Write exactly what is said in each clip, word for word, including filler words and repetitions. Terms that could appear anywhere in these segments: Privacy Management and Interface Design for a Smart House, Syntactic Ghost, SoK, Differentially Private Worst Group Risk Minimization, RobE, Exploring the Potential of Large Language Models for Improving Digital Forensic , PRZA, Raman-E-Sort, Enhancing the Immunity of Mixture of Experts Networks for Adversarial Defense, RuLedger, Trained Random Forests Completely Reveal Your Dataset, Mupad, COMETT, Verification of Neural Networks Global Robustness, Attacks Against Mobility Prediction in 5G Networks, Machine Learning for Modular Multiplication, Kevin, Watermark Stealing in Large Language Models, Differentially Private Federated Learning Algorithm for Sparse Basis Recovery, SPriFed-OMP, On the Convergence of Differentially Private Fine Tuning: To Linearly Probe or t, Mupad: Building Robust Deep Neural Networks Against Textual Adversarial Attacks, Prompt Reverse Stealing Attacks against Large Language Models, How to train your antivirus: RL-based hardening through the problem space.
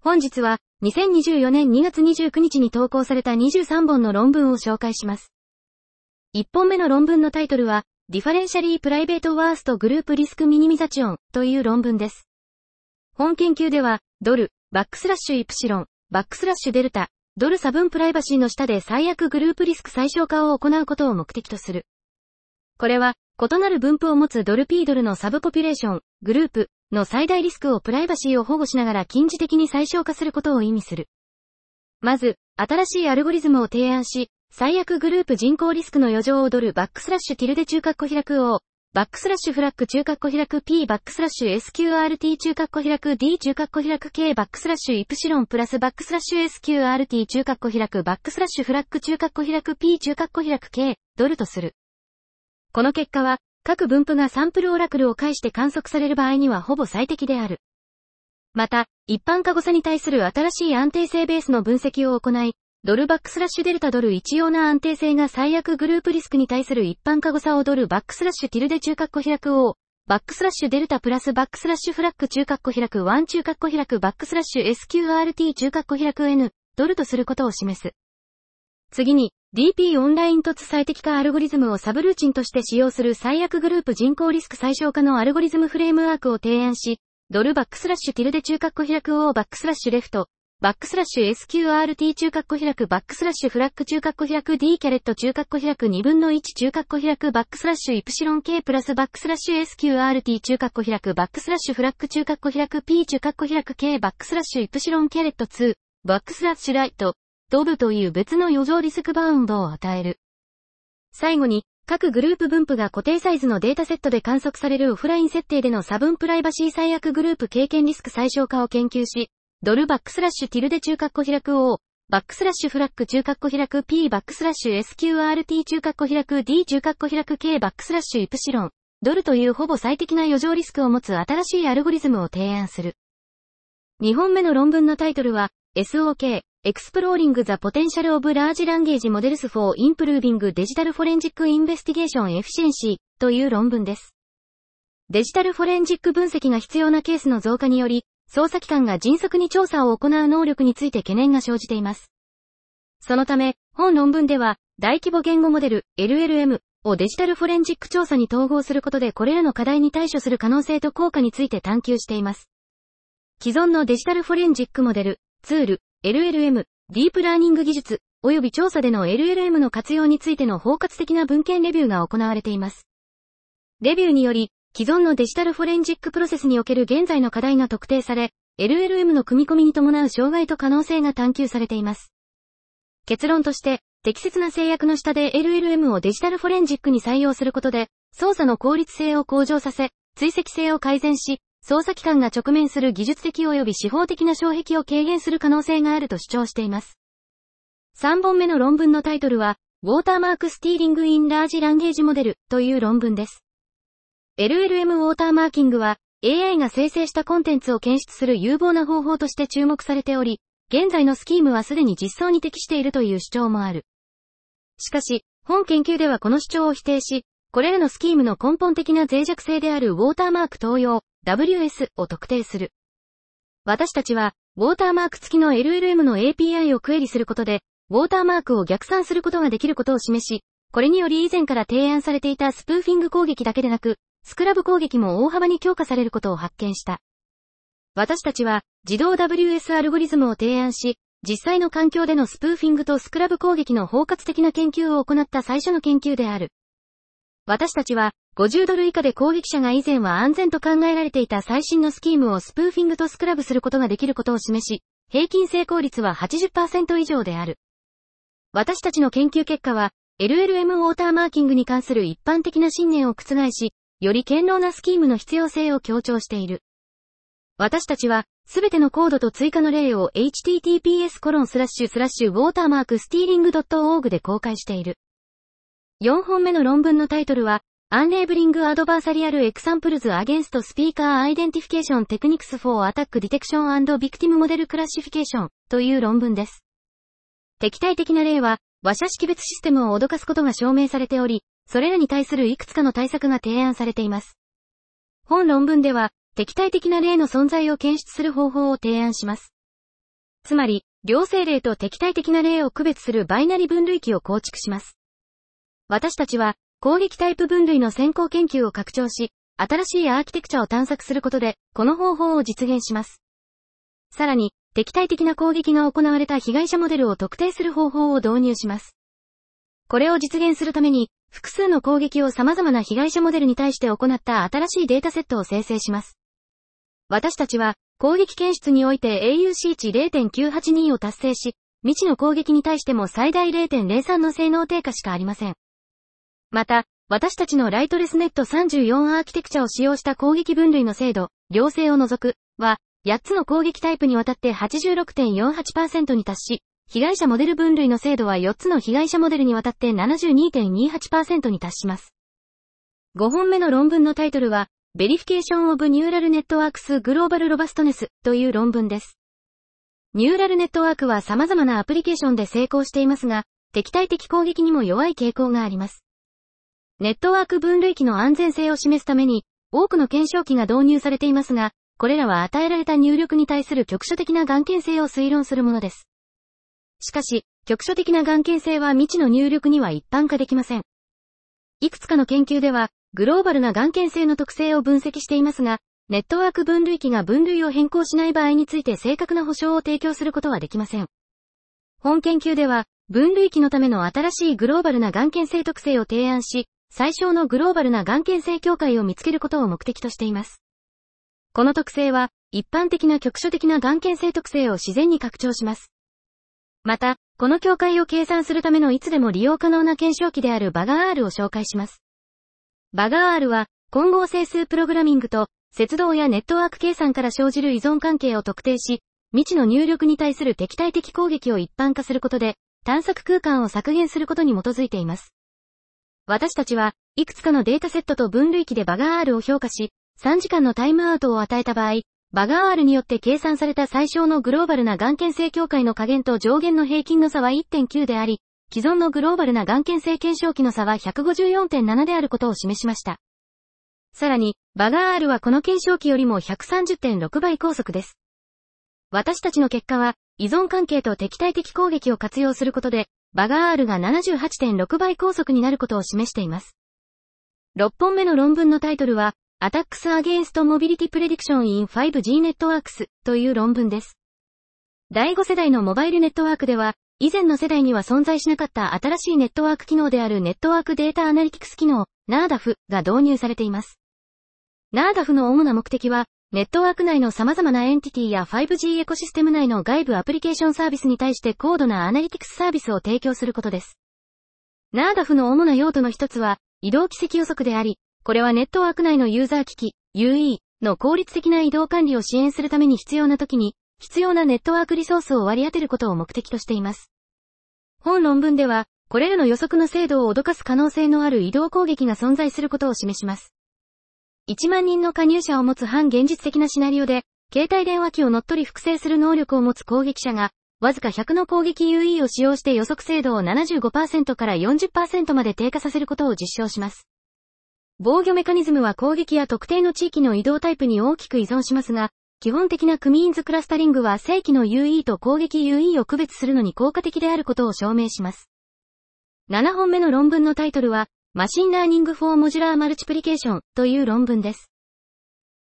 本日は、にせんにじゅうよねんにがつにじゅうくにちに投稿されたにじゅうさんぼんの論文を紹介します。いっぽんめの論文のタイトルは、Differentially Private Worst Group Risk Minimization という論文です。本研究では、ドル、バックスラッシュイプシロン、バックスラッシュデルタ、ドル差分プライバシーの下で最悪グループリスク最小化を行うことを目的とする。これは、異なる分布を持つドル P ドルのサブポピュレーション、グループの最大リスクをプライバシーを保護しながら近似的に最小化することを意味する。まず、新しいアルゴリズムを提案し、最悪グループ人口リスクの余剰をドルバックスラッシュティルデ中括弧開く O、バックスラッシュフラッグ中括弧開く P バックスラッシュ エスキューアールティー 中括弧開く D 中括弧開く K バックスラッシュイプシロンプラスバックスラッシュ エスキューアールティー 中括弧開くバックスラッシュフラッグ中括弧開く P 中括弧開く K、ドルとする。この結果は、各分布がサンプルオラクルを介して観測される場合にはほぼ最適である。また、一般過誤差に対する新しい安定性ベースの分析を行い、ドルバックスラッシュデルタドル一様な安定性が最悪グループリスクに対する一般過誤差をドルバックスラッシュティルデ中括弧開く O、バックスラッシュデルタプラスバックスラッシュフラッグ中括弧開くいち中括弧開くバックスラッシュ エスキューアールティー 中括弧開く N、ドルとすることを示す。次に、ディーピー オンライン突最適化アルゴリズムをサブルーチンとして使用する最悪グループ人口リスク最小化のアルゴリズムフレームワークを提案し、ドルバックスラッシュティルデ中括弧開く O バックスラッシュレフト、バックスラッシュ エスキューアールティー 中括弧開くバックスラッシュフラッグ中括弧開く D キャレット中括弧開くにぶんのいち中括弧開くバックスラッシュイプシロン K プラスバックスラッシュ エスキューアールティー 中括弧開くバックスラッシュフラッグ中括弧開く P 中括弧開く K バックスラッシュイプシロンキャレットにバックスラッシュライト。ドブという別の余剰リスクバウンドを与える。最後に、各グループ分布が固定サイズのデータセットで観測されるオフライン設定での差分プライバシー最悪グループ経験リスク最小化を研究し、ドルバックスラッシュティルデ中括弧開く O、バックスラッシュフラッグ中括弧開く P バックスラッシュ エスキューアールティー 中括弧開く D 中括弧開く K バックスラッシュイプシロン、ドルというほぼ最適な余剰リスクを持つ新しいアルゴリズムを提案する。にほんめの論文のタイトルは、エスオーケー。Exploring the Potential of Large Language Models for Improving Digital Forensic Investigation Efficiency という論文です。デジタルフォレンジック分析が必要なケースの増加により、捜査機関が迅速に調査を行う能力について懸念が生じています。そのため、本論文では、大規模言語モデル エルエルエム をデジタルフォレンジック調査に統合することでこれらの課題に対処する可能性と効果について探求しています。既存のデジタルフォレンジックモデル、ツール、エルエルエム、ディープラーニング技術、及び調査での エルエルエム の活用についての包括的な文献レビューが行われています。レビューにより、既存のデジタルフォレンジックプロセスにおける現在の課題が特定され、エルエルエム の組み込みに伴う障害と可能性が探求されています。結論として、適切な制約の下で エルエルエム をデジタルフォレンジックに採用することで、捜査の効率性を向上させ、追跡性を改善し、捜査機関が直面する技術的及び司法的な障壁を軽減する可能性があると主張しています。さんぼんめの論文のタイトルは、ウォーターマークスティーリングインラージランゲージモデルという論文です。エルエルエム ウォーターマーキングは、エーアイ が生成したコンテンツを検出する有望な方法として注目されており、現在のスキームはすでに実装に適しているという主張もある。しかし、本研究ではこの主張を否定し、これらのスキームの根本的な脆弱性であるウォーターマーク等用、ダブリューエス を特定する。私たちは、ウォーターマーク付きの エルエルエム の エーピーアイ をクエリすることで、ウォーターマークを逆算することができることを示し、これにより以前から提案されていたスプーフィング攻撃だけでなく、スクラブ攻撃も大幅に強化されることを発見した。私たちは、自動 ダブリューエス アルゴリズムを提案し、実際の環境でのスプーフィングとスクラブ攻撃の包括的な研究を行った最初の研究である。私たちは、ごじゅうドル以下で攻撃者が以前は安全と考えられていた最新のスキームをスプーフィングとスクラブすることができることを示し、平均成功率は はちじゅっパーセント 以上である。私たちの研究結果は、エルエルエム ウォーターマーキングに関する一般的な信念を覆し、より堅牢なスキームの必要性を強調している。私たちは、すべてのコードと追加の例を エイチティーティーピーエスコロンスラッシュスラッシュウォーターマークスティーリングドットオーアールジー で公開している。よんほんめの論文のタイトルは、Unlabeling Adversarial Examples Against Speaker Identification Techniques for Attack Detection and Victim Model Classification という論文です。敵対的な例は、話者識別システムを脅かすことが証明されており、それらに対するいくつかの対策が提案されています。本論文では、敵対的な例の存在を検出する方法を提案します。つまり、両生例と敵対的な例を区別するバイナリ分類器を構築します。私たちは、攻撃タイプ分類の先行研究を拡張し、新しいアーキテクチャを探索することで、この方法を実現します。さらに、敵対的な攻撃が行われた被害者モデルを特定する方法を導入します。これを実現するために、複数の攻撃を様々な被害者モデルに対して行った新しいデータセットを生成します。私たちは、攻撃検出において エーユーシー 値 ゼロてんきゅうはちに を達成し、未知の攻撃に対しても最大 ゼロてんゼロさん の性能低下しかありません。また、私たちのライトレスネットさんじゅうよんアーキテクチャを使用した攻撃分類の精度、良性を除く、は、やっつの攻撃タイプにわたって はちじゅうろくてんよんはちパーセント に達し、被害者モデル分類の精度はよっつの被害者モデルにわたって ななじゅうにてんにはちパーセント に達します。ごほんめの論文のタイトルは、Verification of Neural Networks Global Robustness という論文です。ニューラルネットワークは様々なアプリケーションで成功していますが、敵対的攻撃にも弱い傾向があります。ネットワーク分類器の安全性を示すために、多くの検証器が導入されていますが、これらは与えられた入力に対する局所的な眼見性を推論するものです。しかし、局所的な眼見性は未知の入力には一般化できません。いくつかの研究では、グローバルな眼見性の特性を分析していますが、ネットワーク分類器が分類を変更しない場合について正確な保証を提供することはできません。本研究では、分類器のための新しいグローバルな眼見性特性を提案し、最小のグローバルな眼見性境界を見つけることを目的としています。この特性は、一般的な局所的な眼見性特性を自然に拡張します。また、この境界を計算するためのいつでも利用可能な検証器であるバガー R を紹介します。バガー R は、混合整数プログラミングと、接導やネットワーク計算から生じる依存関係を特定し、未知の入力に対する敵対的攻撃を一般化することで、探索空間を削減することに基づいています。私たちは、いくつかのデータセットと分類器でバガー R を評価し、さんじかんのタイムアウトを与えた場合、バガー R によって計算された最小のグローバルな眼見性境界の下限と上限の平均の差は いってんきゅう であり、既存のグローバルな眼見性検証器の差は ひゃくごじゅうよんてんなな であることを示しました。さらに、バガー R はこの検証器よりも ひゃくさんじゅってんろく 倍高速です。私たちの結果は、依存関係と敵対的攻撃を活用することで、バガー R が ななじゅうはちてんろく 倍高速になることを示しています。ろっぽんめの論文のタイトルは、Attacks Against Mobility Prediction in ファイブジー Networks という論文です。だいご世代のモバイルネットワークでは、以前の世代には存在しなかった新しいネットワーク機能であるネットワークデータアナリティクス機能、ナーダフ が導入されています。ナーダフ の主な目的は、ネットワーク内の様々なエンティティや ファイブジー エコシステム内の外部アプリケーションサービスに対して高度なアナリティクスサービスを提供することです。ナーダフ の主な用途の一つは、移動軌跡予測であり、これはネットワーク内のユーザー機器、ユーイー の効率的な移動管理を支援するために必要な時に、必要なネットワークリソースを割り当てることを目的としています。本論文では、これらの予測の精度を脅かす可能性のある移動攻撃が存在することを示します。いちまん人の加入者を持つ反現実的なシナリオで、携帯電話機を乗っ取り複製する能力を持つ攻撃者が、わずかひゃくの攻撃 ユーイー を使用して予測精度を ななじゅうごパーセント から よんじゅっパーセント まで低下させることを実証します。防御メカニズムは攻撃や特定の地域の移動タイプに大きく依存しますが、基本的なクミーンズクラスタリングは正規の ユーイー と攻撃 ユーイー を区別するのに効果的であることを証明します。ななほんめの論文のタイトルは、マシンラーニング・フォー・モジュラー・マルチプリケーションという論文です。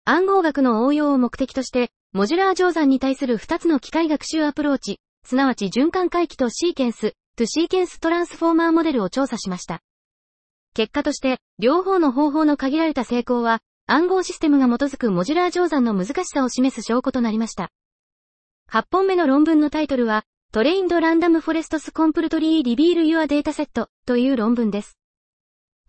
暗号学の応用を目的として、モジュラー乗算に対するふたつの機械学習アプローチ、すなわち循環回帰とシーケンス、トゥシーケンストランスフォーマーモデルを調査しました。結果として、両方の方法の限られた成功は、暗号システムが基づくモジュラー乗算の難しさを示す証拠となりました。はっぽんめの論文のタイトルは、トレインド・ランダム・フォレストス・コンプルトリー・リビール・ユア・データセットという論文です。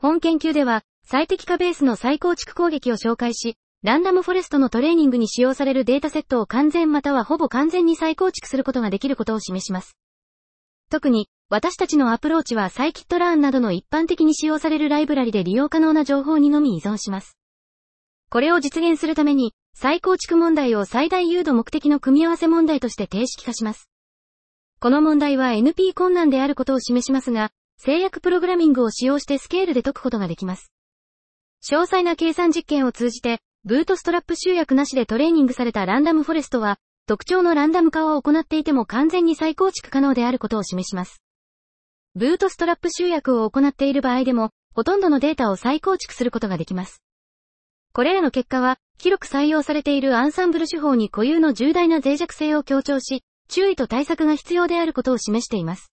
本研究では、最適化ベースの再構築攻撃を紹介し、ランダムフォレストのトレーニングに使用されるデータセットを完全またはほぼ完全に再構築することができることを示します。特に、私たちのアプローチはサイキットラーンなどの一般的に使用されるライブラリで利用可能な情報にのみ依存します。これを実現するために、再構築問題を最大誘導目的の組み合わせ問題として定式化します。この問題は エヌピー 困難であることを示しますが、制約プログラミングを使用してスケールで解くことができます。詳細な計算実験を通じて、ブートストラップ集約なしでトレーニングされたランダムフォレストは、特徴のランダム化を行っていても完全に再構築可能であることを示します。ブートストラップ集約を行っている場合でも、ほとんどのデータを再構築することができます。これらの結果は、広く採用されているアンサンブル手法に固有の重大な脆弱性を強調し、注意と対策が必要であることを示しています。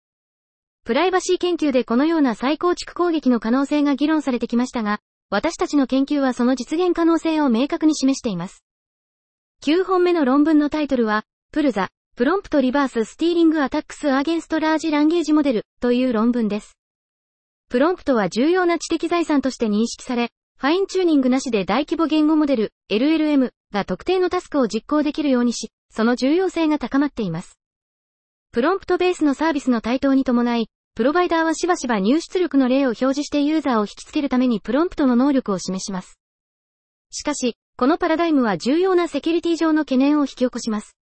プライバシー研究でこのような再構築攻撃の可能性が議論されてきましたが、私たちの研究はその実現可能性を明確に示しています。きゅうほんめの論文のタイトルは、プルザ、プロンプトリバーススティーリングアタックスアゲンストラージランゲージモデルという論文です。プロンプトは重要な知的財産として認識され、ファインチューニングなしで大規模言語モデル、エルエルエム が特定のタスクを実行できるようにし、その重要性が高まっています。プロンプトベースのサービスの台頭に伴い、プロバイダーはしばしば入出力の例を表示してユーザーを引きつけるためにプロンプトの能力を示します。しかし、このパラダイムは重要なセキュリティ上の懸念を引き起こします。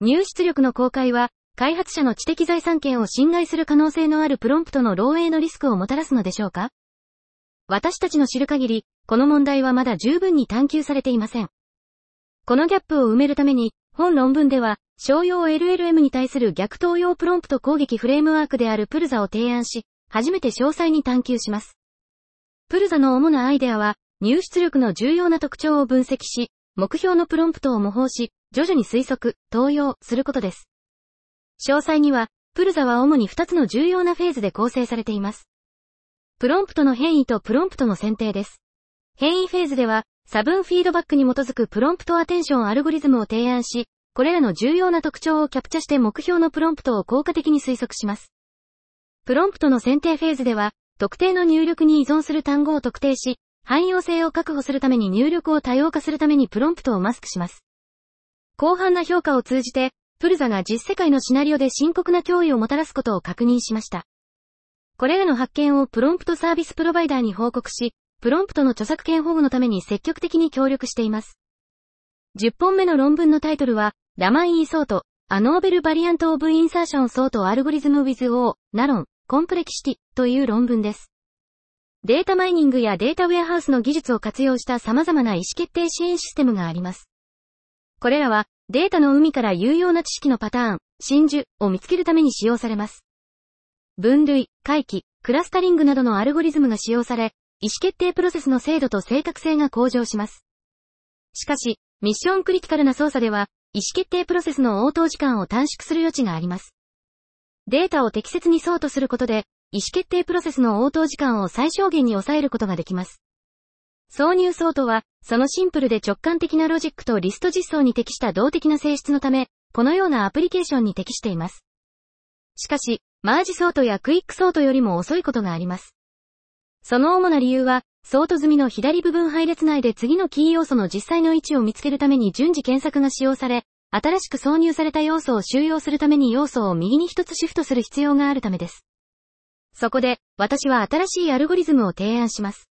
入出力の公開は、開発者の知的財産権を侵害する可能性のあるプロンプトの漏洩のリスクをもたらすのでしょうか？私たちの知る限り、この問題はまだ十分に探求されていません。このギャップを埋めるために、本論文では、商用 エルエルエム に対する逆投用プロンプト攻撃フレームワークであるプルザを提案し、初めて詳細に探求します。プルザの主なアイデアは、入出力の重要な特徴を分析し、目標のプロンプトを模倣し、徐々に推測、投用することです。詳細には、プルザは主にふたつの重要なフェーズで構成されています。プロンプトの変異とプロンプトの選定です。変異フェーズでは、差分フィードバックに基づくプロンプトアテンションアルゴリズムを提案し、これらの重要な特徴をキャプチャして目標のプロンプトを効果的に推測します。プロンプトの選定フェーズでは、特定の入力に依存する単語を特定し、汎用性を確保するために入力を多様化するためにプロンプトをマスクします。広範な評価を通じて、プルザが実世界のシナリオで深刻な脅威をもたらすことを確認しました。これらの発見をプロンプトサービスプロバイダーに報告し、プロンプトの著作権保護のために積極的に協力しています。じゅっぽんめの論文のタイトルは、ラマン・イー・ソート、アノーベル・バリアント・オブ・インサーション・ソート・アルゴリズム・ウィズ・オー・ナロン・コンプレキシティという論文です。データマイニングやデータウェアハウスの技術を活用した様々な意思決定支援システムがあります。これらは、データの海から有用な知識のパターン、真珠を見つけるために使用されます。分類、回帰、クラスタリングなどのアルゴリズムが使用され、意思決定プロセスの精度と正確性が向上します。しかし、ミッションクリティカルな操作では、意思決定プロセスの応答時間を短縮する余地があります。データを適切にソートすることで、意思決定プロセスの応答時間を最小限に抑えることができます。挿入ソートは、そのシンプルで直感的なロジックとリスト実装に適した動的な性質のため、このようなアプリケーションに適しています。しかし、マージソートやクイックソートよりも遅いことがあります。その主な理由は、ソート済みの左部分配列内で次のキー要素の実際の位置を見つけるために順次検索が使用され、新しく挿入された要素を収容するために要素を右に一つシフトする必要があるためです。そこで、私は新しいアルゴリズムを提案します。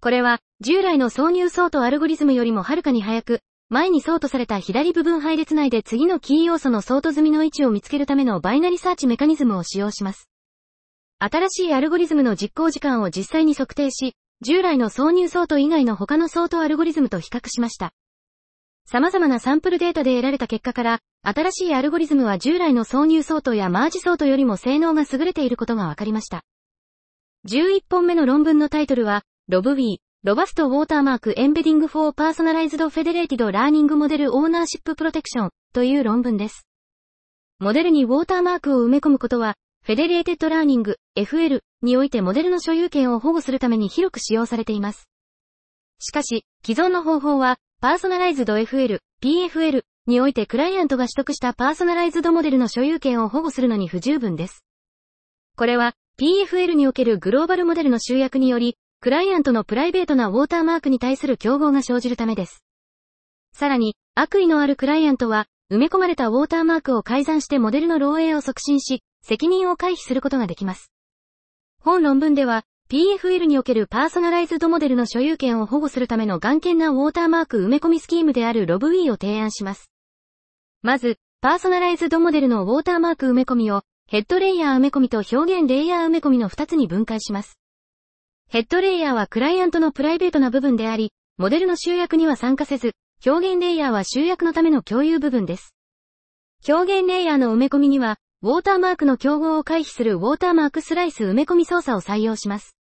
これは、従来の挿入ソートアルゴリズムよりもはるかに早く、前にソートされた左部分配列内で次のキー要素のソート済みの位置を見つけるためのバイナリサーチメカニズムを使用します。新しいアルゴリズムの実行時間を実際に測定し、従来の挿入ソート以外の他のソートアルゴリズムと比較しました。様々なサンプルデータで得られた結果から、新しいアルゴリズムは従来の挿入ソートやマージソートよりも性能が優れていることが分かりました。じゅういっぽんめの論文のタイトルは、ロブ・ウィー、Robust Watermark Embedding for Personalized Federated Learning Model Ownership Protection という論文です。モデルにウォーターマークを埋め込むことは、フェデレーテッドラーニング エフエル においてモデルの所有権を保護するために広く使用されています。しかし、既存の方法は、パーソナライズド エフエル、ピーエフエル においてクライアントが取得したパーソナライズドモデルの所有権を保護するのに不十分です。これは、ピーエフエル におけるグローバルモデルの集約により、クライアントのプライベートなウォーターマークに対する競合が生じるためです。さらに、悪意のあるクライアントは、埋め込まれたウォーターマークを改ざんしてモデルの漏洩を促進し、責任を回避することができます。本論文では、ピーエフエル におけるパーソナライズドモデルの所有権を保護するための頑健なウォーターマーク埋め込みスキームである ロブイー を提案します。まず、パーソナライズドモデルのウォーターマーク埋め込みを、ヘッドレイヤー埋め込みと表現レイヤー埋め込みのふたつに分解します。ヘッドレイヤーはクライアントのプライベートな部分であり、モデルの集約には参加せず、表現レイヤーは集約のための共有部分です。表現レイヤーの埋め込みには、ウォーターマークの競合を回避するウォーターマークスライス埋め込み操作を採用します。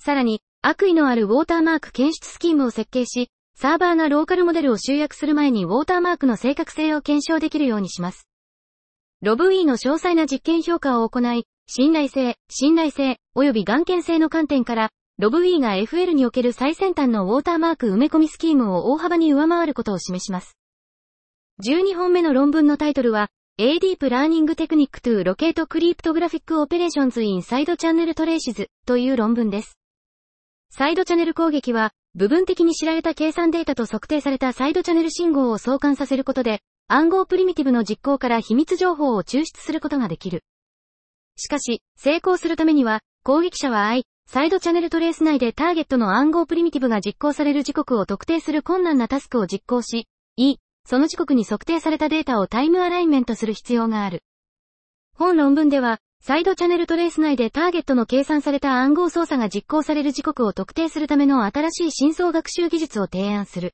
さらに、悪意のあるウォーターマーク検出スキームを設計し、サーバーがローカルモデルを集約する前にウォーターマークの正確性を検証できるようにします。ロブイー の詳細な実験評価を行い、信頼性、信頼性、及び頑健性の観点から、ロブイー が エフエル における最先端のウォーターマーク埋め込みスキームを大幅に上回ることを示します。じゅうにほんめの論文のタイトルは、A Deep Learning Technique to Locate Cryptographic Operations in Side Channel Traces という論文です。サイドチャネル攻撃は、部分的に知られた計算データと測定されたサイドチャネル信号を相関させることで、暗号プリミティブの実行から秘密情報を抽出することができる。しかし、成功するためには、攻撃者は I、サイドチャネルトレース内でターゲットの暗号プリミティブが実行される時刻を特定する困難なタスクを実行し、E、その時刻に測定されたデータをタイムアライメントする必要がある。本論文では、サイドチャネルトレース内でターゲットの計算された暗号操作が実行される時刻を特定するための新しい深層学習技術を提案する。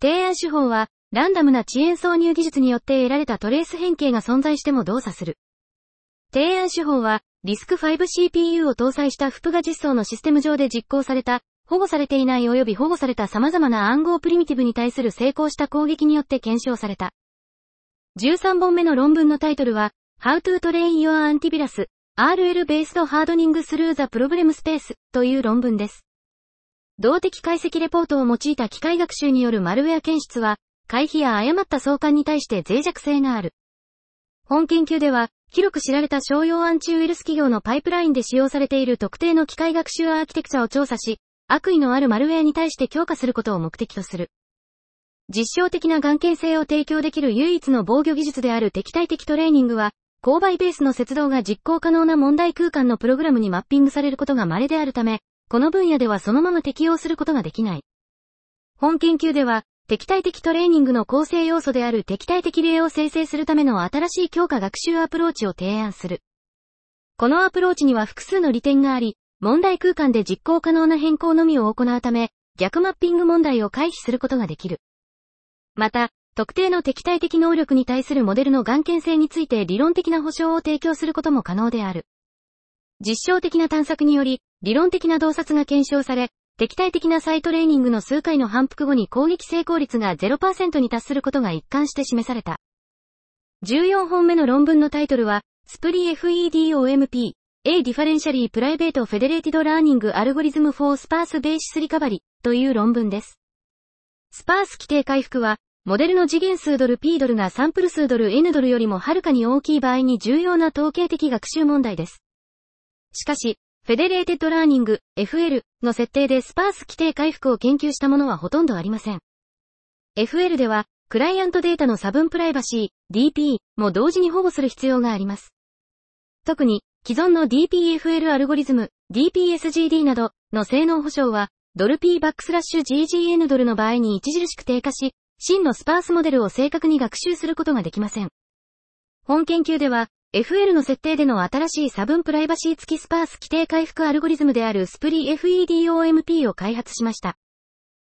提案手法は、ランダムな遅延挿入技術によって得られたトレース変形が存在しても動作する。提案手法は、リスク ファイブシーピーユー を搭載したフプガ実装のシステム上で実行された、保護されていない及び保護された様々な暗号プリミティブに対する成功した攻撃によって検証された。じゅうさんぼんめの論文のタイトルは、How to train your antivirus アールエル based hardening through the problem space という論文です。動的解析レポートを用いた機械学習によるマルウェア検出は、回避や誤った相関に対して脆弱性がある。本研究では、広く知られた商用アンチウイルス企業のパイプラインで使用されている特定の機械学習アーキテクチャを調査し、悪意のあるマルウェアに対して強化することを目的とする。実証的な頑健性を提供できる唯一の防御技術である敵対的トレーニングは、勾配ベースの接動が実行可能な問題空間のプログラムにマッピングされることが稀であるため、この分野ではそのまま適用することができない。本研究では、敵対的トレーニングの構成要素である敵対的例を生成するための新しい強化学習アプローチを提案する。このアプローチには複数の利点があり、問題空間で実行可能な変更のみを行うため、逆マッピング問題を回避することができる。また、特定の敵対的能力に対するモデルの頑健性について理論的な保証を提供することも可能である。実証的な探索により、理論的な洞察が検証され、敵対的な再トレーニングの数回の反復後に攻撃成功率が ゼロパーセント に達することが一貫して示された。じゅうよんほんめの論文のタイトルは、スプリー エフイーディーオーエムピー、A Differentially Private Federated Learning Algorithm for Sparse Basis Recovery という論文です。スパース規定回復は、モデルの次元数ドル P ドルがサンプル数ドル N ドルよりもはるかに大きい場合に重要な統計的学習問題です。しかし、フェデレーテッドラーニング、エフエル の設定でスパース規定回復を研究したものはほとんどありません。エフエル では、クライアントデータの差分プライバシー、ディーピー も同時に保護する必要があります。特に、既存の ディーピーエフエル アルゴリズム、ディーピーエスジーディー などの性能保証は、ドル P バックスラッシュ ジージーエヌ ドルの場合に著しく低下し、真のスパースモデルを正確に学習することができません。本研究では、エフエル の設定での新しい差分プライバシー付きスパース規定回復アルゴリズムであるスプリ エフイーディーオーエムピー を開発しました。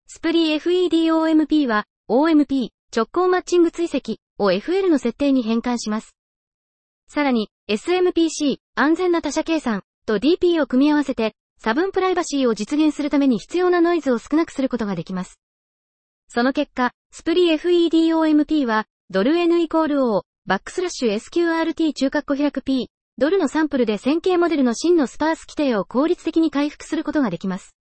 スプリ エフイーディーオーエムピー は オーエムピー 直行マッチング追跡を エフエル の設定に変換します。さらに エスエムピーシー 安全な他者計算と ディーピー を組み合わせて差分プライバシーを実現するために必要なノイズを少なくすることができます。その結果、スプリ エフイーディーオーエムピー はドル N イコール Oバックスラッシュ エスキューアールティー 中括弧開く P、ドルのサンプルで線形モデルの真のスパース規定を効率的に回復することができます。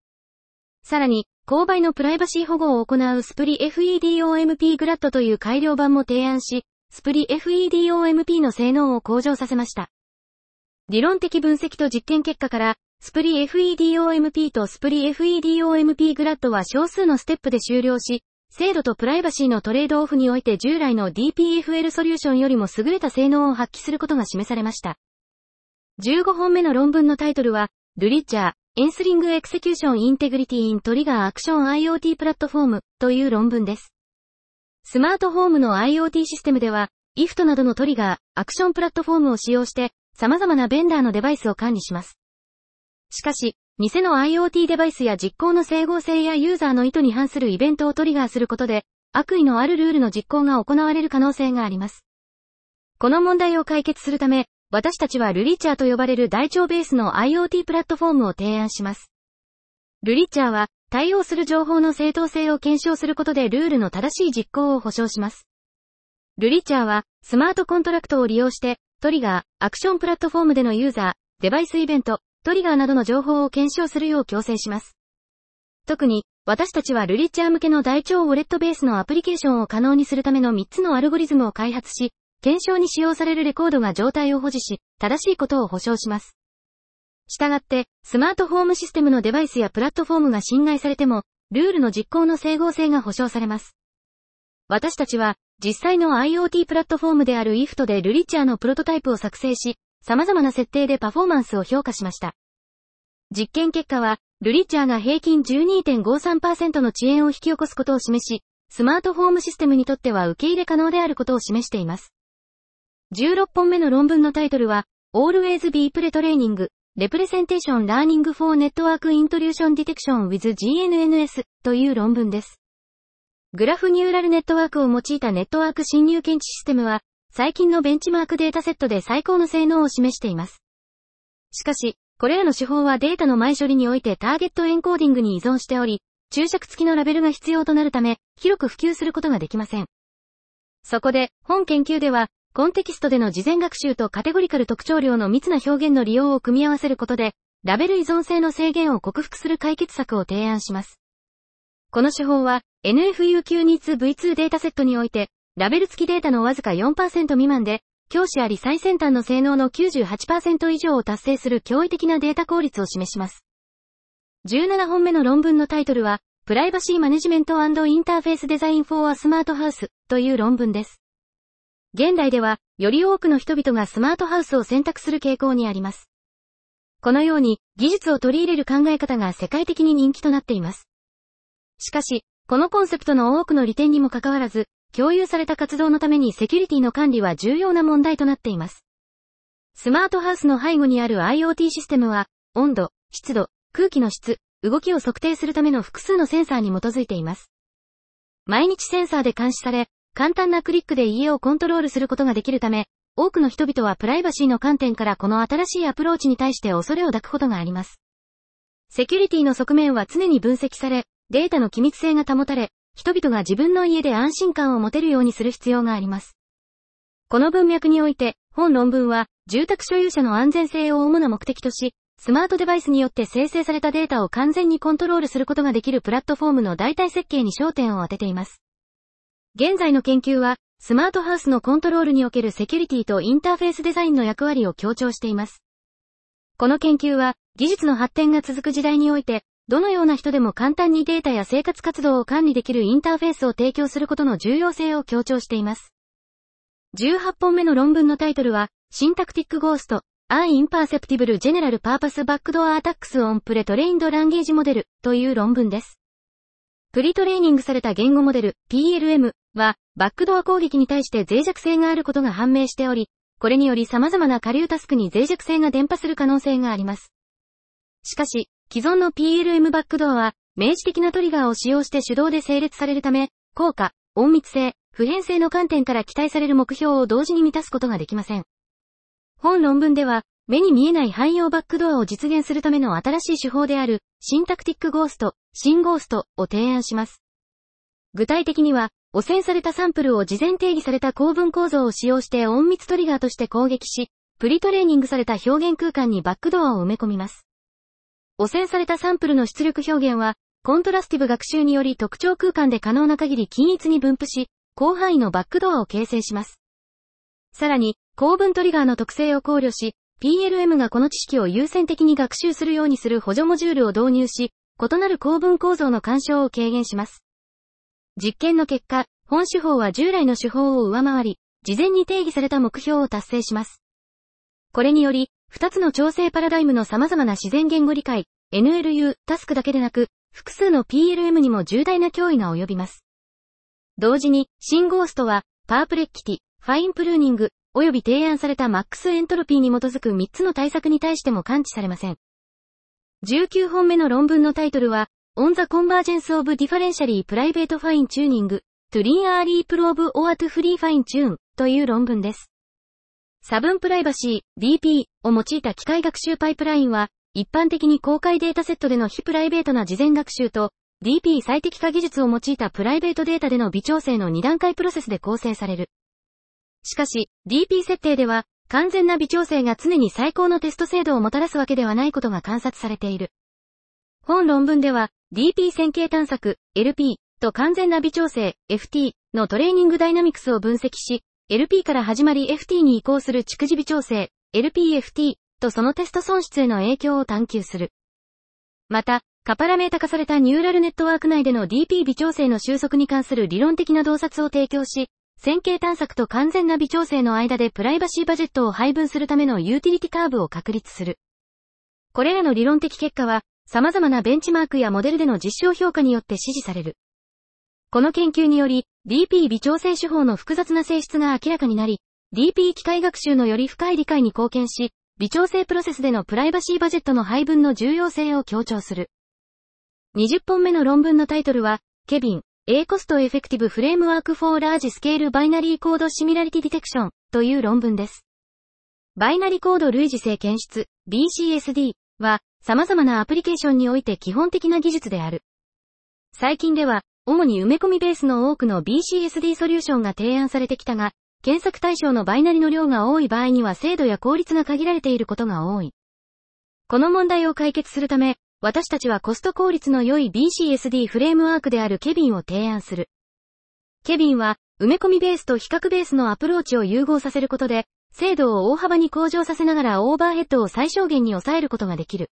さらに、勾配のプライバシー保護を行うスプリ エフイーディーオーエムピー グラッドという改良版も提案し、スプリ エフイーディーオーエムピー の性能を向上させました。理論的分析と実験結果から、スプリ エフイーディーオーエムピー とスプリ エフイーディーオーエムピー グラッドは少数のステップで終了し、精度とプライバシーのトレードオフにおいて従来の ディーピーエフエル ソリューションよりも優れた性能を発揮することが示されました。じゅうごほんめの論文のタイトルは、ルリッジャー、エンスリングエクセキューションインテグリティイントリガーアクション IoT プラットフォームという論文です。スマートホームの IoT システムでは、アイエフティーなどのトリガー、アクションプラットフォームを使用して、様々なベンダーのデバイスを管理します。しかし、偽の IoT デバイスや実行の整合性やユーザーの意図に反するイベントをトリガーすることで、悪意のあるルールの実行が行われる可能性があります。この問題を解決するため、私たちはルリッチャーと呼ばれる台帳ベースの IoT プラットフォームを提案します。ルリッチャーは、対応する情報の正当性を検証することでルールの正しい実行を保証します。ルリッチャーは、スマートコントラクトを利用して、トリガー、アクションプラットフォームでのユーザー、デバイスイベント、トリガーなどの情報を検証するよう強制します。特に、私たちはルリッチャー向けの台帳ウォレットベースのアプリケーションを可能にするためのみっつのアルゴリズムを開発し、検証に使用されるレコードが状態を保持し、正しいことを保証します。従って、スマートホームシステムのデバイスやプラットフォームが侵害されても、ルールの実行の整合性が保証されます。私たちは、実際の IoT プラットフォームである アイエフティー でルリッチャーのプロトタイプを作成し、様々な設定でパフォーマンスを評価しました。実験結果は、ルリッチャーが平均 じゅうにてんごさんパーセント の遅延を引き起こすことを示し、スマートホームシステムにとっては受け入れ可能であることを示しています。じゅうろっぽんめの論文のタイトルは、Always Be Pre-Training Representation Learning for Network Intrusion Detection with ジーエヌエヌエス という論文です。グラフニューラルネットワークを用いたネットワーク侵入検知システムは、最近のベンチマークデータセットで最高の性能を示しています。しかし、これらの手法はデータの前処理においてターゲットエンコーディングに依存しており、注釈付きのラベルが必要となるため、広く普及することができません。そこで、本研究では、コンテキストでの事前学習とカテゴリカル特徴量の密な表現の利用を組み合わせることで、ラベル依存性の制限を克服する解決策を提案します。この手法は、エヌエフユーきゅうにじゅうにブイツー データセットにおいて、ラベル付きデータのわずか よんパーセント 未満で、教師あり最先端の性能の きゅうじゅうはちパーセント 以上を達成する驚異的なデータ効率を示します。じゅうななほんめの論文のタイトルは、Privacy Management and Interface Design for a Smart House という論文です。現代では、より多くの人々がスマートハウスを選択する傾向にあります。このように、技術を取り入れる考え方が世界的に人気となっています。しかし、このコンセプトの多くの利点にもかかわらず、共有された活動のためにセキュリティの管理は重要な問題となっています。スマートハウスの背後にある IoT システムは、温度、湿度、空気の質、動きを測定するための複数のセンサーに基づいています。毎日センサーで監視され、簡単なクリックで家をコントロールすることができるため、多くの人々はプライバシーの観点からこの新しいアプローチに対して恐れを抱くことがあります。セキュリティの側面は常に分析され、データの機密性が保たれ、人々が自分の家で安心感を持てるようにする必要があります。この文脈において、本論文は、住宅所有者の安全性を主な目的とし、スマートデバイスによって生成されたデータを完全にコントロールすることができるプラットフォームの代替設計に焦点を当てています。現在の研究は、スマートハウスのコントロールにおけるセキュリティとインターフェースデザインの役割を強調しています。この研究は、技術の発展が続く時代において、どのような人でも簡単にデータや生活活動を管理できるインターフェースを提供することの重要性を強調しています。じゅうはっぽんめの論文のタイトルは、シンタクティックゴースト、アンインパーセプティブルジェネラルパーパスバックドアアタックスオンプレトレインドランゲージモデルという論文です。プリトレーニングされた言語モデル、ピーエルエム。は、バックドア攻撃に対して脆弱性があることが判明しており、これにより様々な下流タスクに脆弱性が伝播する可能性があります。しかし、既存の ピーエルエム バックドアは、明示的なトリガーを使用して手動で整列されるため、効果、隠密性、普遍性の観点から期待される目標を同時に満たすことができません。本論文では、目に見えない汎用バックドアを実現するための新しい手法である、シンタクティックゴースト、シンゴーストを提案します。具体的には、汚染されたサンプルを事前定義された構文構造を使用して隠密トリガーとして攻撃し、プリトレーニングされた表現空間にバックドアを埋め込みます。汚染されたサンプルの出力表現は、コントラスティブ学習により特徴空間で可能な限り均一に分布し、広範囲のバックドアを形成します。さらに、構文トリガーの特性を考慮し、ピーエルエム がこの知識を優先的に学習するようにする補助モジュールを導入し、異なる構文構造の干渉を軽減します。実験の結果、本手法は従来の手法を上回り、事前に定義された目標を達成します。これにより、ふたつの調整パラダイムの様々な自然言語理解、エヌエルユー、タスクだけでなく、複数の ピーエルエム にも重大な脅威が及びます。同時に、シンゴーストは、パープレッキティ、ファインプルーニング、および提案されたマックスエントロピーに基づくみっつの対策に対しても感知されません。じゅうきゅうほんめの論文のタイトルは、On the Convergence of Differentially Private Fine Tuning: To Linearly Probe or t Fine Tune という論文です。差分プライバシー、ビーピー を用いた機械学習パイプラインは、一般的に公開データセットでの非プライベートな事前学習と、ディーピー 最適化技術を用いたプライベートデータでの微調整のに段階プロセスで構成される。しかし、ディーピー 設定では、完全な微調整が常に最高のテスト精度をもたらすわけではないことが観察されている。本論文では、ディーピー 線形探索、エルピー と完全な微調整、エフティー のトレーニングダイナミクスを分析し、エルピー から始まり エフティー に移行する逐次微調整、エルピーエフティー とそのテスト損失への影響を探求する。また、過パラメータ化されたニューラルネットワーク内での ディーピー 微調整の収束に関する理論的な洞察を提供し、線形探索と完全な微調整の間でプライバシーバジェットを配分するためのユーティリティカーブを確立する。これらの理論的結果は、様々なベンチマークやモデルでの実証評価によって支持される。この研究により、ディーピー 微調整手法の複雑な性質が明らかになり、ディーピー 機械学習のより深い理解に貢献し、微調整プロセスでのプライバシーバジェットの配分の重要性を強調する。にじゅっぽんめの論文のタイトルは、ケビン。A Cost Effective Framework for Large Scale Binary Code Similarity Detection という論文です。バイナリコード類似性検出 ビーシーエスディー は様々なアプリケーションにおいて基本的な技術である。最近では主に埋め込みベースの多くの ビーシーエスディー ソリューションが提案されてきたが、検索対象のバイナリの量が多い場合には精度や効率が限られていることが多い。この問題を解決するため、私たちはコスト効率の良い ビーシーエスディー フレームワークであるケビンを提案する。ケビンは、埋め込みベースと比較ベースのアプローチを融合させることで、精度を大幅に向上させながらオーバーヘッドを最小限に抑えることができる。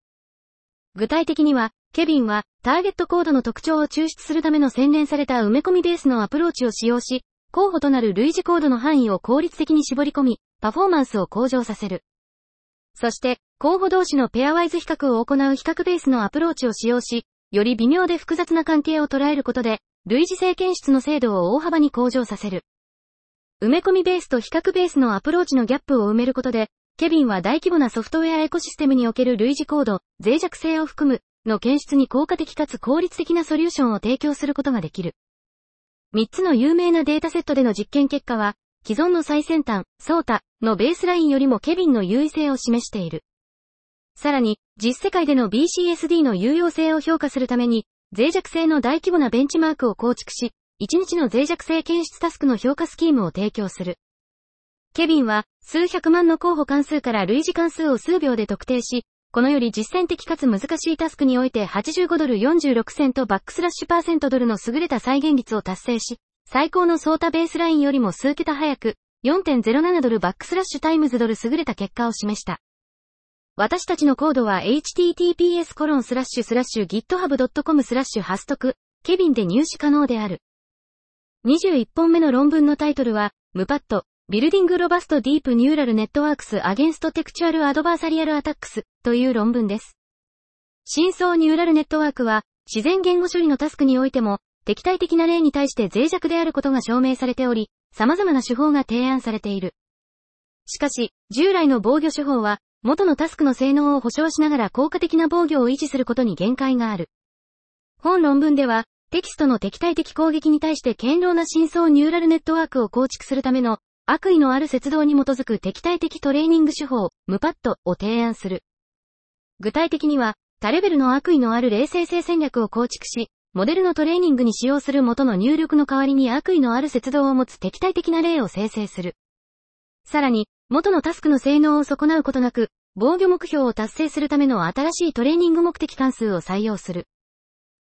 具体的には、ケビンは、ターゲットコードの特徴を抽出するための洗練された埋め込みベースのアプローチを使用し、候補となる類似コードの範囲を効率的に絞り込み、パフォーマンスを向上させる。そして、候補同士のペアワイズ比較を行う比較ベースのアプローチを使用し、より微妙で複雑な関係を捉えることで、類似性検出の精度を大幅に向上させる。埋め込みベースと比較ベースのアプローチのギャップを埋めることで、ケビンは大規模なソフトウェアエコシステムにおける類似コード、脆弱性を含む、の検出に効果的かつ効率的なソリューションを提供することができる。みっつの有名なデータセットでの実験結果は、既存の最先端、ソータのベースラインよりもケビンの優位性を示している。さらに、実世界での ビーシーエスディー の有用性を評価するために、脆弱性の大規模なベンチマークを構築し、いちにちの脆弱性検出タスクの評価スキームを提供する。ケビンは、数百万の候補関数から類似関数を数秒で特定し、このより実践的かつ難しいタスクにおいてはちじゅうごドルよんじゅうろくセントとバックスラッシュパーセントドルの優れた再現率を達成し、最高のソータベースラインよりも数桁早く、よんてんゼロななドルバックスラッシュタイムズドル優れた結果を示した。私たちのコードは エイチティーティーピーエスコロンスラッシュスラッシュギットハブドットコムスラッシュハストク ケビンで入手可能である。にじゅういっぽんめの論文のタイトルは、Mupad Building Robust Deep Neural Networks Against Textual Adversarial Attacks という論文です。深層ニューラルネットワークは、自然言語処理のタスクにおいても、敵対的な例に対して脆弱であることが証明されており、様々な手法が提案されている。しかし、従来の防御手法は、元のタスクの性能を保証しながら効果的な防御を維持することに限界がある。本論文では、テキストの敵対的攻撃に対して堅牢な深層ニューラルネットワークを構築するための、悪意のある節導に基づく敵対的トレーニング手法、Mupadを提案する。具体的には、多レベルの悪意のある冷静性戦略を構築し、モデルのトレーニングに使用する元の入力の代わりに悪意のある節導を持つ敵対的な例を生成する。さらに、元のタスクの性能を損なうことなく、防御目標を達成するための新しいトレーニング目的関数を採用する。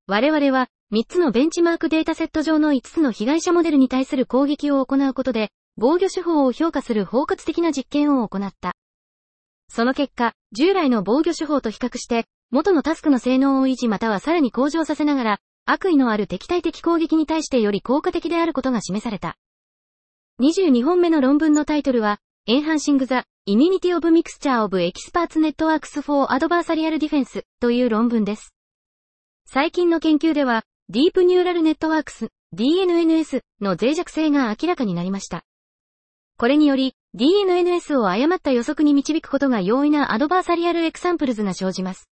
我々は、みっつのベンチマークデータセット上のいつつの被害者モデルに対する攻撃を行うことで、防御手法を評価する包括的な実験を行った。その結果、従来の防御手法と比較して、元のタスクの性能を維持またはさらに向上させながら、悪意のある敵対的攻撃に対してより効果的であることが示された。にじゅうにほんめの論文のタイトルは、Enhancing the Immunity of Mixture of Experts Networks for Adversarial Defense という論文です。最近の研究では、Deep Neural Networks ディーエヌエヌエス の脆弱性が明らかになりました。これにより、ディーエヌエヌエス を誤った予測に導くことが容易なアドバーサリアルエクサンプルズが生じます。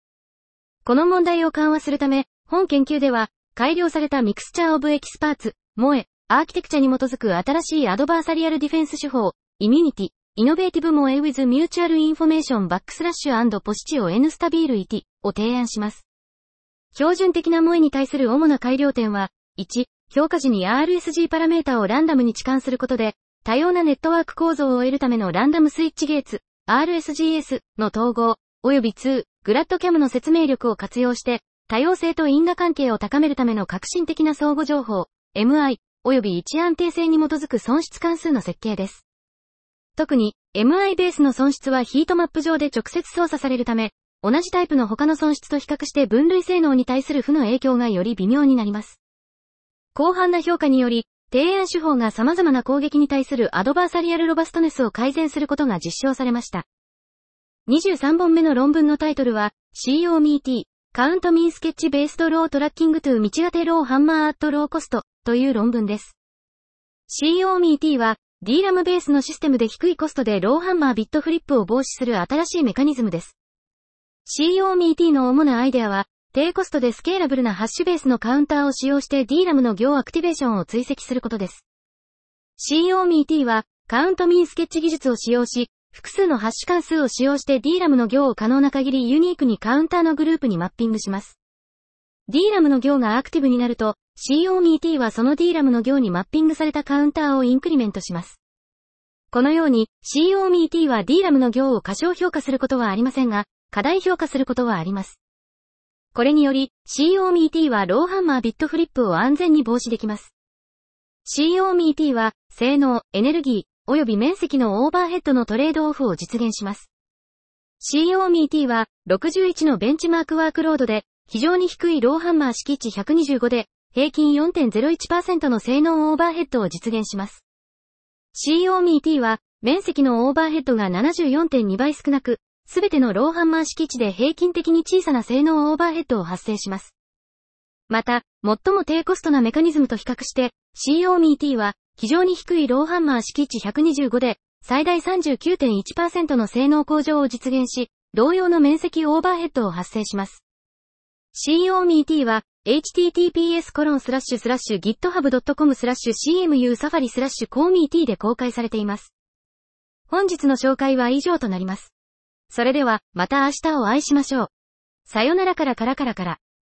この問題を緩和するため、本研究では、改良されたミクスチャーオブエキスパーツ、モエ、アーキテクチャに基づく新しいアドバーサリアルディフェンス手法、イミュニティ、イノベーティブモエウィズミューチュアルインフォメーションバックスラッシュ&ポシチオエヌスタビールイティを提案します。標準的なモエに対する主な改良点は、いち、評価時に アールエスジー パラメータをランダムに置換することで、多様なネットワーク構造を得るためのランダムスイッチゲーツ、アールエスジーエス の統合、及びに、グラッドキャムの説明力を活用して、多様性と因果関係を高めるための革新的な相互情報、エムアイ、及び位置安定性に基づく損失関数の設計です。特に、エムアイ ベースの損失はヒートマップ上で直接操作されるため、同じタイプの他の損失と比較して分類性能に対する負の影響がより微妙になります。広範な評価により、提案手法が様々な攻撃に対するアドバーサリアルロバストネスを改善することが実証されました。にじゅうさんぼんめの論文のタイトルは、シーオーエムイーティー、Count Mean Sketch Based Low Tracking to 道がて Low Hammer at Low Cost という論文です。シーオーエムイーティー は、ディーラム ベースのシステムで低いコストでローハンマービットフリップを防止する新しいメカニズムです。シーオーエムイーティー の主なアイデアは、低コストでスケーラブルなハッシュベースのカウンターを使用して ディーラム の行アクティベーションを追跡することです。シーオーエムイーティー は、カウントミンスケッチ技術を使用し、複数のハッシュ関数を使用して ディーラム の行を可能な限りユニークにカウンターのグループにマッピングします。ディーラム の行がアクティブになると、シーオーエムイーティー はその ディーラム の行にマッピングされたカウンターをインクリメントします。このように、シーオーエムイーティー は ディーラム の行を過小評価することはありませんが、過大評価することはあります。これにより、シーオーエムイーティー はローハンマービットフリップを安全に防止できます。シーオーエムイーティー は、性能、エネルギー、及び面積のオーバーヘッドのトレードオフを実現します。シーオーエムイーティー は、ろくじゅういちのベンチマークワークロードで、非常に低いローハンマー敷地ひゃくにじゅうごで、平均 よんてんゼロいちパーセント の性能オーバーヘッドを実現します。シーオーエムイーティー は、面積のオーバーヘッドが ななじゅうよんてんに 倍少なく、すべてのローハンマー敷地で平均的に小さな性能オーバーヘッドを発生します。また、最も低コストなメカニズムと比較して、シーオーエムイーティー は、非常に低いローハンマー敷地ひゃくにじゅうごで、最大 さんじゅうきゅうてんいちパーセント の性能向上を実現し、同様の面積オーバーヘッドを発生します。シーオーエムイーティー は、エイチティーティーピーエスコロンスラッシュスラッシュギットハブドットコムスラッシュシーエムユーサファリスラッシュコーミーティー で公開されています。本日の紹介は以上となります。それでは、また明日お会いしましょう。さよならからからからから。